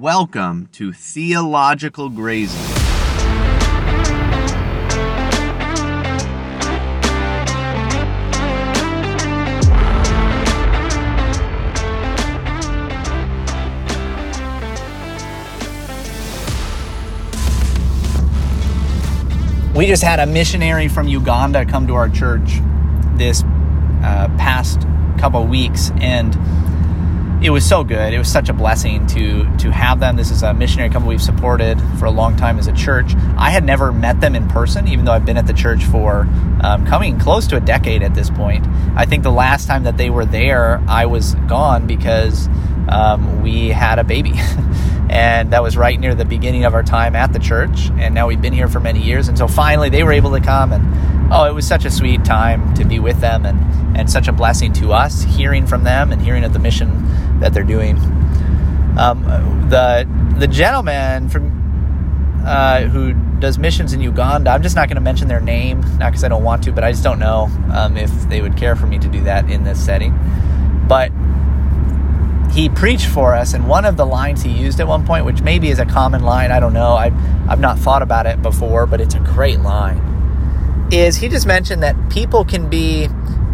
Welcome to Theological Grazing. We just had a missionary from Uganda come to our church this past couple weeks, and it was so good. It was such a blessing to have them. This is a missionary couple we've supported for a long time as a church. I had never met them in person, even though I've been at the church for coming close to a decade at this point. I think the last time that they were there, I was gone because we had a baby. And that was right near the beginning of our time at the church. And now we've been here for many years. And so finally they were able to come. And it was such a sweet time to be with them and such a blessing to us, hearing from them and hearing of the mission that they're doing. The gentleman from who does missions in Uganda, I'm just not going to mention their name, not because I don't want to, but I just don't know if they would care for me to do that in this setting. But he preached for us, and one of the lines he used at one point, which maybe is a common line, I don't know, I've not thought about it before, but it's a great line, is he just mentioned that people can be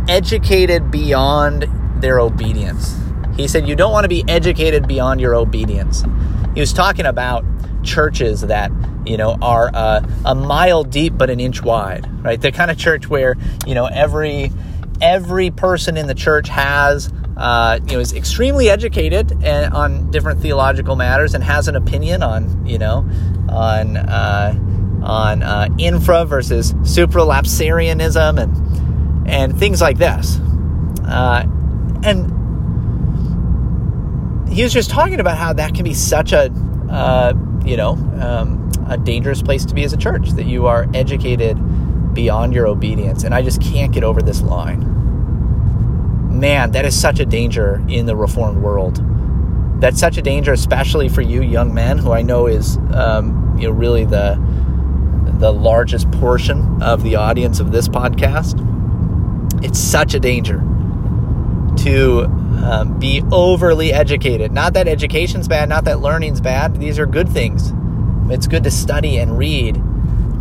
educated beyond their obedience. He said, you don't want to be educated beyond your obedience. He was talking about churches that, are a mile deep but an inch wide, right? The kind of church where, every person in the church has, is extremely educated and on different theological matters and has an opinion on, on infra versus supralapsarianism and things like this. And he was just talking about how that can be such a dangerous place to be as a church, that you are educated beyond your obedience. And I just can't get over this line. Man, that is such a danger in the Reformed world. That's such a danger, especially for you young men, who I know is really the largest portion of the audience of this podcast. It's such a danger to be overly educated. Not that education's bad, not that learning's bad. These are good things. It's good to study and read.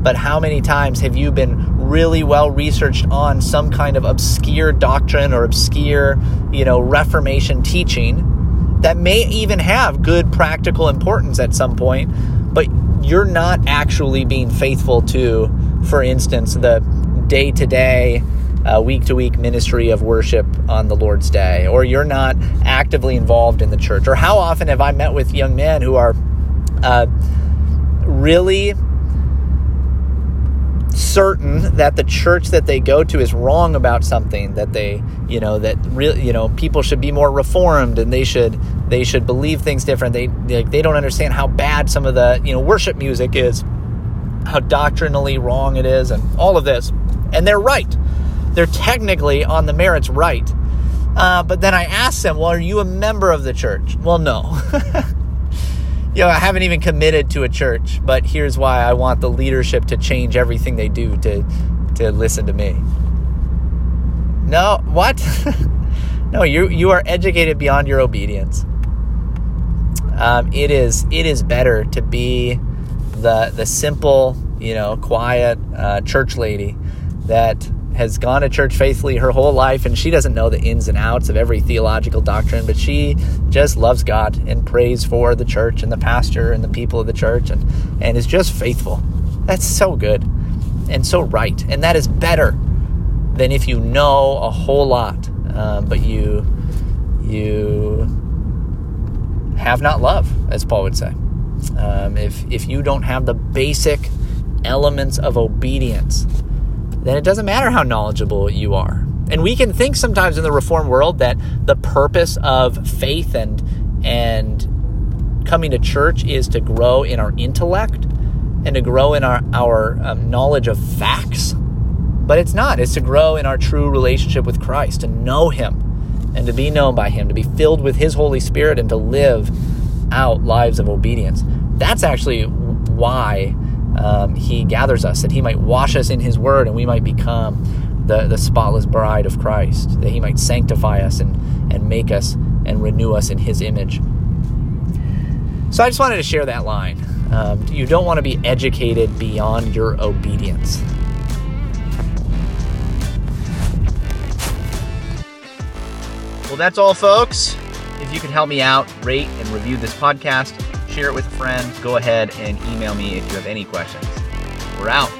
But how many times have you been really well researched on some kind of obscure doctrine or obscure, Reformation teaching that may even have good practical importance at some point, but you're not actually being faithful to, for instance, the day-to-day week-to-week ministry of worship on the Lord's Day, or you're not actively involved in the church? Or how often have I met with young men who are really certain that the church that they go to is wrong about something, that they, people should be more reformed and they should believe things different. They don't understand how bad some of the, worship music is, how doctrinally wrong it is, and all of this. And they're right. They're technically on the merits right. But then I asked them, well, are you a member of the church? Well, no. I haven't even committed to a church, but here's why I want the leadership to change everything they do to listen to me. No, what? No, you are educated beyond your obedience. It is better to be the simple, quiet church lady that has gone to church faithfully her whole life, and she doesn't know the ins and outs of every theological doctrine, but she just loves God and prays for the church and the pastor and the people of the church and is just faithful. That's so good and so right. And that is better than if you know a whole lot, but you have not love, as Paul would say. If you don't have the basic elements of obedience, then it doesn't matter how knowledgeable you are. And we can think sometimes in the Reformed world that the purpose of faith and coming to church is to grow in our intellect and to grow in our knowledge of facts. But it's not. It's to grow in our true relationship with Christ, to know Him and to be known by Him, to be filled with His Holy Spirit and to live out lives of obedience. That's actually why He gathers us, that He might wash us in His word and we might become the spotless bride of Christ, that He might sanctify us and make us and renew us in His image. So I just wanted to share that line. You don't want to be educated beyond your obedience. Well, that's all, folks. If you could help me out, rate and review this podcast, share it with a friend, go ahead and email me if you have any questions. We're out.